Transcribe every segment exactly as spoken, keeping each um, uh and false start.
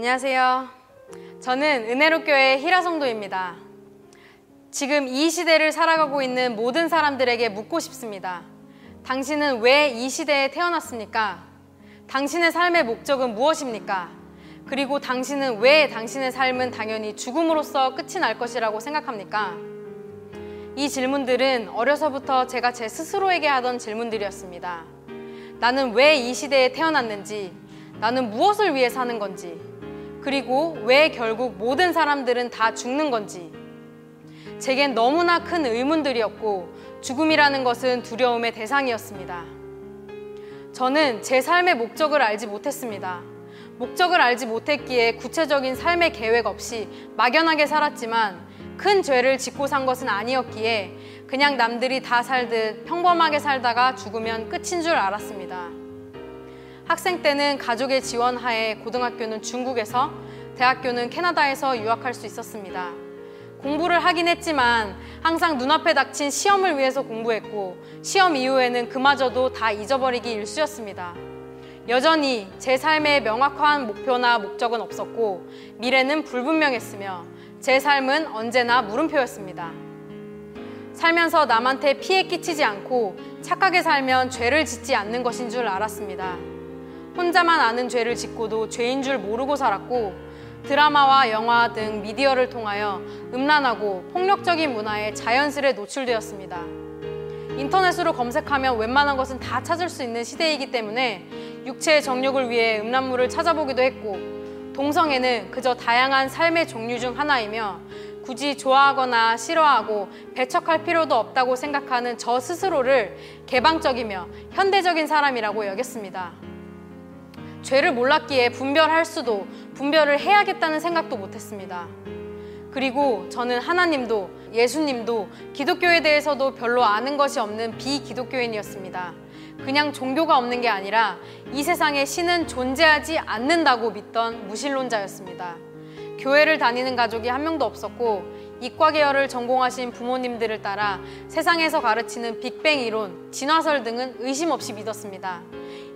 안녕하세요. 저는 은혜로교회 히라성도입니다. 지금 이 시대를 살아가고 있는 모든 사람들에게 묻고 싶습니다. 당신은 왜 이 시대에 태어났습니까? 당신의 삶의 목적은 무엇입니까? 그리고 당신은 왜 당신의 삶은 당연히 죽음으로써 끝이 날 것이라고 생각합니까? 이 질문들은 어려서부터 제가 제 스스로에게 하던 질문들이었습니다. 나는 왜 이 시대에 태어났는지, 나는 무엇을 위해 사는 건지, 그리고 왜 결국 모든 사람들은 다 죽는 건지. 제겐 너무나 큰 의문들이었고 죽음이라는 것은 두려움의 대상이었습니다. 저는 제 삶의 목적을 알지 못했습니다. 목적을 알지 못했기에 구체적인 삶의 계획 없이 막연하게 살았지만, 큰 죄를 짓고 산 것은 아니었기에 그냥 남들이 다 살듯 평범하게 살다가 죽으면 끝인 줄 알았습니다. 학생 때는 가족의 지원 하에 고등학교는 중국에서, 대학교는 캐나다에서 유학할 수 있었습니다. 공부를 하긴 했지만 항상 눈앞에 닥친 시험을 위해서 공부했고, 시험 이후에는 그마저도 다 잊어버리기 일쑤였습니다. 여전히 제 삶에 명확한 목표나 목적은 없었고, 미래는 불분명했으며 제 삶은 언제나 물음표였습니다. 살면서 남한테 피해 끼치지 않고 착하게 살면 죄를 짓지 않는 것인 줄 알았습니다. 혼자만 아는 죄를 짓고도 죄인 줄 모르고 살았고, 드라마와 영화 등 미디어를 통하여 음란하고 폭력적인 문화에 자연스레 노출되었습니다. 인터넷으로 검색하면 웬만한 것은 다 찾을 수 있는 시대이기 때문에 육체의 정욕을 위해 음란물을 찾아보기도 했고, 동성애는 그저 다양한 삶의 종류 중 하나이며 굳이 좋아하거나 싫어하고 배척할 필요도 없다고 생각하는 저 스스로를 개방적이며 현대적인 사람이라고 여겼습니다. 죄를 몰랐기에 분별할 수도, 분별을 해야겠다는 생각도 못했습니다. 그리고 저는 하나님도 예수님도 기독교에 대해서도 별로 아는 것이 없는 비기독교인이었습니다. 그냥 종교가 없는 게 아니라 이 세상에 신은 존재하지 않는다고 믿던 무신론자였습니다. 교회를 다니는 가족이 한 명도 없었고, 이과 계열을 전공하신 부모님들을 따라 세상에서 가르치는 빅뱅 이론, 진화설 등은 의심 없이 믿었습니다.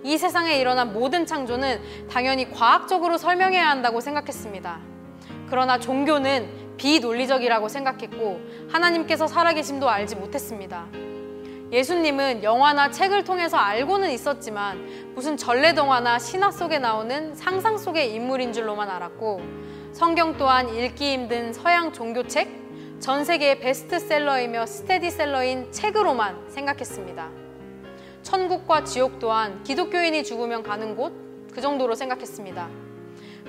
이 세상에 일어난 모든 창조는 당연히 과학적으로 설명해야 한다고 생각했습니다. 그러나 종교는 비논리적이라고 생각했고, 하나님께서 살아계심도 알지 못했습니다. 예수님은 영화나 책을 통해서 알고는 있었지만 무슨 전래동화나 신화 속에 나오는 상상 속의 인물인 줄로만 알았고, 성경 또한 읽기 힘든 서양 종교책, 전 세계 베스트셀러이며 스테디셀러인 책으로만 생각했습니다. 천국과 지옥 또한 기독교인이 죽으면 가는 곳, 그 정도로 생각했습니다.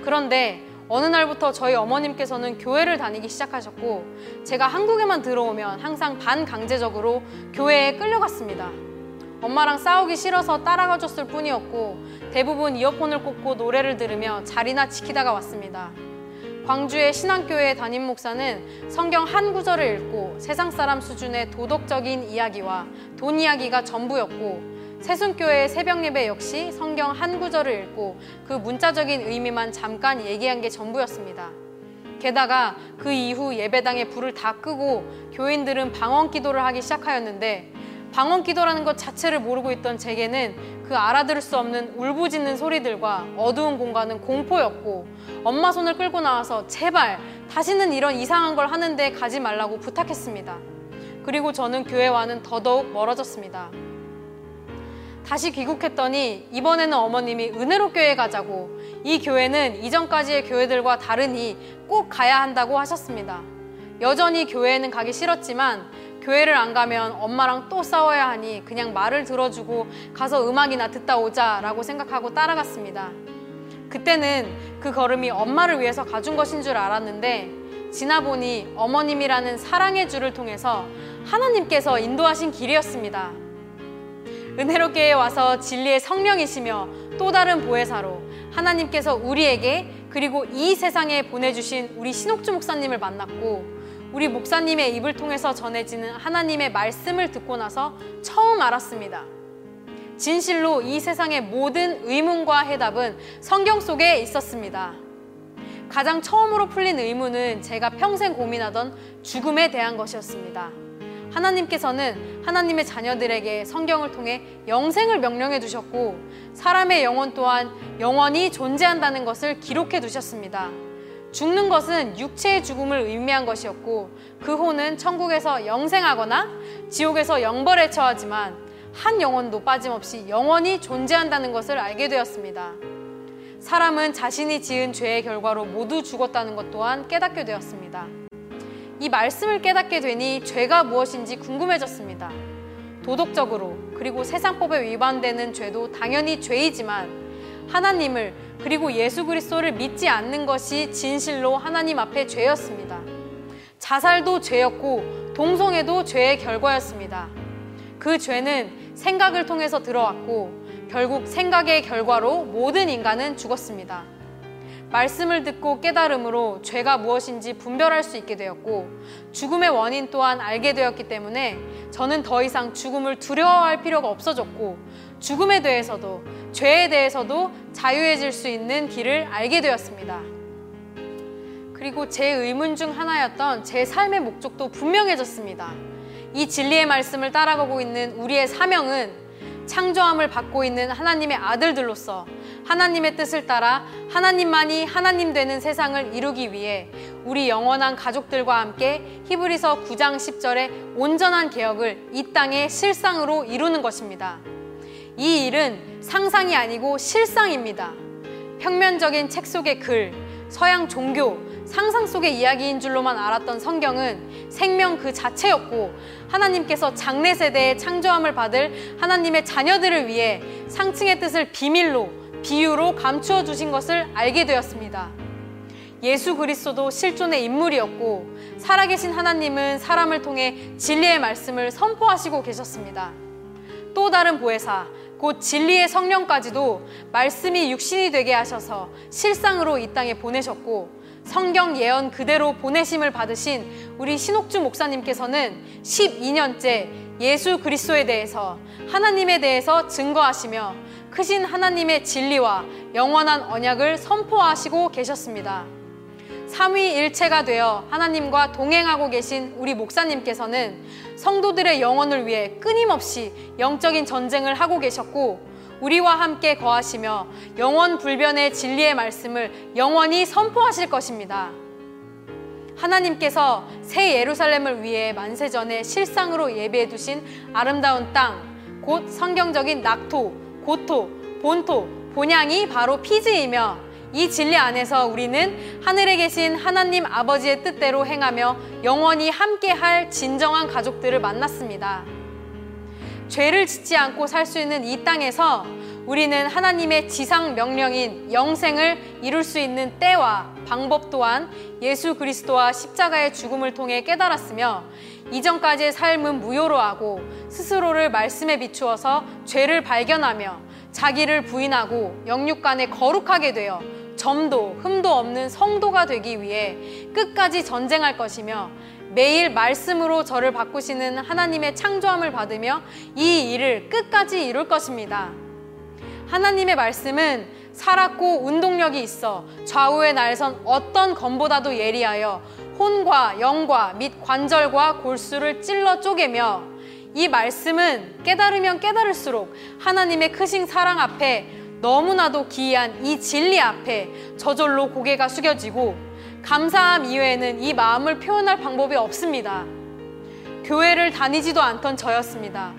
그런데 어느 날부터 저희 어머님께서는 교회를 다니기 시작하셨고, 제가 한국에만 들어오면 항상 반강제적으로 교회에 끌려갔습니다. 엄마랑 싸우기 싫어서 따라가줬을 뿐이었고, 대부분 이어폰을 꽂고 노래를 들으며 자리나 지키다가 왔습니다. 광주의 신앙교회의 담임 목사는 성경 한 구절을 읽고 세상 사람 수준의 도덕적인 이야기와 돈 이야기가 전부였고, 새순교회의 새벽 예배 역시 성경 한 구절을 읽고 그 문자적인 의미만 잠깐 얘기한 게 전부였습니다. 게다가 그 이후 예배당에 불을 다 끄고 교인들은 방언 기도를 하기 시작하였는데, 방언 기도라는 것 자체를 모르고 있던 제게는 그 알아들을 수 없는 울부짖는 소리들과 어두운 공간은 공포였고, 엄마 손을 끌고 나와서 제발 다시는 이런 이상한 걸 하는데 가지 말라고 부탁했습니다. 그리고 저는 교회와는 더더욱 멀어졌습니다. 다시 귀국했더니 이번에는 어머님이 은혜로교회 가자고, 이 교회는 이전까지의 교회들과 다르니 꼭 가야 한다고 하셨습니다. 여전히 교회에는 가기 싫었지만 교회를 안 가면 엄마랑 또 싸워야 하니 그냥 말을 들어주고 가서 음악이나 듣다 오자라고 생각하고 따라갔습니다. 그때는 그 걸음이 엄마를 위해서 가준 것인 줄 알았는데, 지나보니 어머님이라는 사랑의 줄을 통해서 하나님께서 인도하신 길이었습니다. 은혜로교회에 와서 진리의 성령이시며 또 다른 보혜사로 하나님께서 우리에게, 그리고 이 세상에 보내주신 우리 신옥주 목사님을 만났고, 우리 목사님의 입을 통해서 전해지는 하나님의 말씀을 듣고 나서 처음 알았습니다. 진실로 이 세상의 모든 의문과 해답은 성경 속에 있었습니다. 가장 처음으로 풀린 의문은 제가 평생 고민하던 죽음에 대한 것이었습니다. 하나님께서는 하나님의 자녀들에게 성경을 통해 영생을 명령해 주셨고 사람의 영혼 또한 영원히 존재한다는 것을 기록해 두셨습니다. 죽는 것은 육체의 죽음을 의미한 것이었고 그 혼은 천국에서 영생하거나 지옥에서 영벌에 처하지만 한 영혼도 빠짐없이 영원히 존재한다는 것을 알게 되었습니다. 사람은 자신이 지은 죄의 결과로 모두 죽었다는 것 또한 깨닫게 되었습니다. 이 말씀을 깨닫게 되니 죄가 무엇인지 궁금해졌습니다. 도덕적으로 그리고 세상법에 위반되는 죄도 당연히 죄이지만 하나님을 그리고 예수 그리스도를 믿지 않는 것이 진실로 하나님 앞에 죄였습니다. 자살도 죄였고 동성애도 죄의 결과였습니다. 그 죄는 생각을 통해서 들어왔고 결국 생각의 결과로 모든 인간은 죽었습니다. 말씀을 듣고 깨달음으로 죄가 무엇인지 분별할 수 있게 되었고 죽음의 원인 또한 알게 되었기 때문에 저는 더 이상 죽음을 두려워할 필요가 없어졌고 죽음에 대해서도 죄에 대해서도 자유해질 수 있는 길을 알게 되었습니다. 그리고 제 의문 중 하나였던 제 삶의 목적도 분명해졌습니다. 이 진리의 말씀을 따라가고 있는 우리의 사명은 창조함을 받고 있는 하나님의 아들들로서 하나님의 뜻을 따라 하나님만이 하나님 되는 세상을 이루기 위해 우리 영원한 가족들과 함께 히브리서 구 장 십 절의 온전한 개혁을 이 땅의 실상으로 이루는 것입니다. 이 일은 상상이 아니고 실상입니다. 평면적인 책 속의 글, 서양 종교, 상상 속의 이야기인 줄로만 알았던 성경은 생명 그 자체였고 하나님께서 장래 세대의 창조함을 받을 하나님의 자녀들을 위해 상층의 뜻을 비밀로, 비유로 감추어 주신 것을 알게 되었습니다. 예수 그리스도도 실존의 인물이었고 살아계신 하나님은 사람을 통해 진리의 말씀을 선포하시고 계셨습니다. 또 다른 보혜사, 곧 진리의 성령까지도 말씀이 육신이 되게 하셔서 실상으로 이 땅에 보내셨고 성경 예언 그대로 보내심을 받으신 우리 신옥주 목사님께서는 십이 년째 예수 그리스도에 대해서 하나님에 대해서 증거하시며 크신 하나님의 진리와 영원한 언약을 선포하시고 계셨습니다. 삼위일체가 되어 하나님과 동행하고 계신 우리 목사님께서는 성도들의 영혼을 위해 끊임없이 영적인 전쟁을 하고 계셨고 우리와 함께 거하시며 영원불변의 진리의 말씀을 영원히 선포하실 것입니다. 하나님께서 새 예루살렘을 위해 만세전에 실상으로 예비해 두신 아름다운 땅, 곧 성경적인 낙토, 고토, 본토, 본향이 바로 피지이며 이 진리 안에서 우리는 하늘에 계신 하나님 아버지의 뜻대로 행하며 영원히 함께할 진정한 가족들을 만났습니다. 죄를 짓지 않고 살 수 있는 이 땅에서 우리는 하나님의 지상 명령인 영생을 이룰 수 있는 때와 방법 또한 예수 그리스도와 십자가의 죽음을 통해 깨달았으며 이전까지의 삶은 무효로 하고 스스로를 말씀에 비추어서 죄를 발견하며 자기를 부인하고 영육간에 거룩하게 되어 점도 흠도 없는 성도가 되기 위해 끝까지 전쟁할 것이며 매일 말씀으로 저를 바꾸시는 하나님의 창조함을 받으며 이 일을 끝까지 이룰 것입니다. 하나님의 말씀은 살았고 운동력이 있어 좌우의 날선 어떤 검보다도 예리하여 혼과 영과 및 관절과 골수를 찔러 쪼개며 이 말씀은 깨달으면 깨달을수록 하나님의 크신 사랑 앞에 너무나도 기이한 이 진리 앞에 저절로 고개가 숙여지고 감사함 이외에는 이 마음을 표현할 방법이 없습니다. 교회를 다니지도 않던 저였습니다.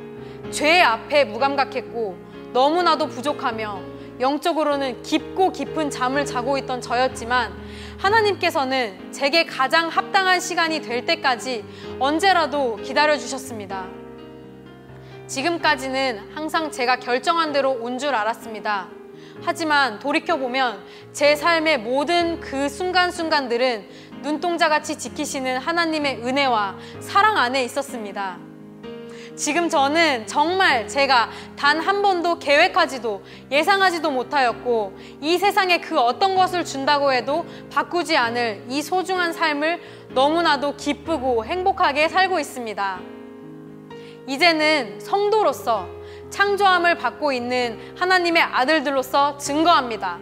죄 앞에 무감각했고 너무나도 부족하며 영적으로는 깊고 깊은 잠을 자고 있던 저였지만 하나님께서는 제게 가장 합당한 시간이 될 때까지 언제라도 기다려주셨습니다. 지금까지는 항상 제가 결정한 대로 온 줄 알았습니다. 하지만 돌이켜보면 제 삶의 모든 그 순간순간들은 눈동자같이 지키시는 하나님의 은혜와 사랑 안에 있었습니다. 지금 저는 정말 제가 단 한 번도 계획하지도 예상하지도 못하였고 이 세상에 그 어떤 것을 준다고 해도 바꾸지 않을 이 소중한 삶을 너무나도 기쁘고 행복하게 살고 있습니다. 이제는 성도로서 창조함을 받고 있는 하나님의 아들들로서 증거합니다.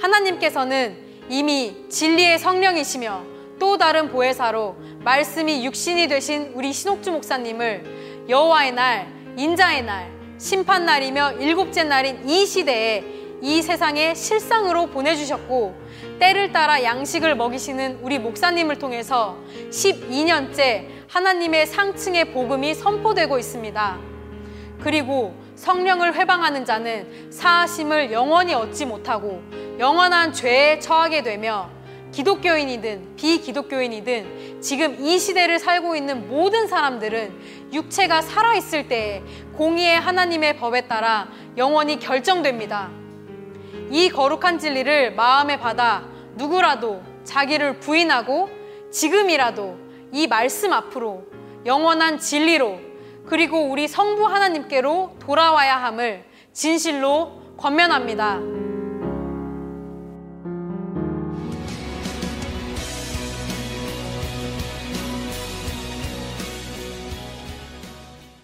하나님께서는 이미 진리의 성령이시며 또 다른 보혜사로 말씀이 육신이 되신 우리 신옥주 목사님을 여호와의 날, 인자의 날, 심판날이며 일곱째 날인 이 시대에 이 세상의 실상으로 보내주셨고, 때를 따라 양식을 먹이시는 우리 목사님을 통해서 십이 년째 하나님의 상층의 복음이 선포되고 있습니다. 그리고 성령을 회방하는 자는 사하심을 영원히 얻지 못하고 영원한 죄에 처하게 되며, 기독교인이든 비기독교인이든 지금 이 시대를 살고 있는 모든 사람들은 육체가 살아있을 때에 공의의 하나님의 법에 따라 영원히 결정됩니다. 이 거룩한 진리를 마음에 받아 누구라도 자기를 부인하고 지금이라도 이 말씀 앞으로, 영원한 진리로, 그리고 우리 성부 하나님께로 돌아와야 함을 진실로 권면합니다.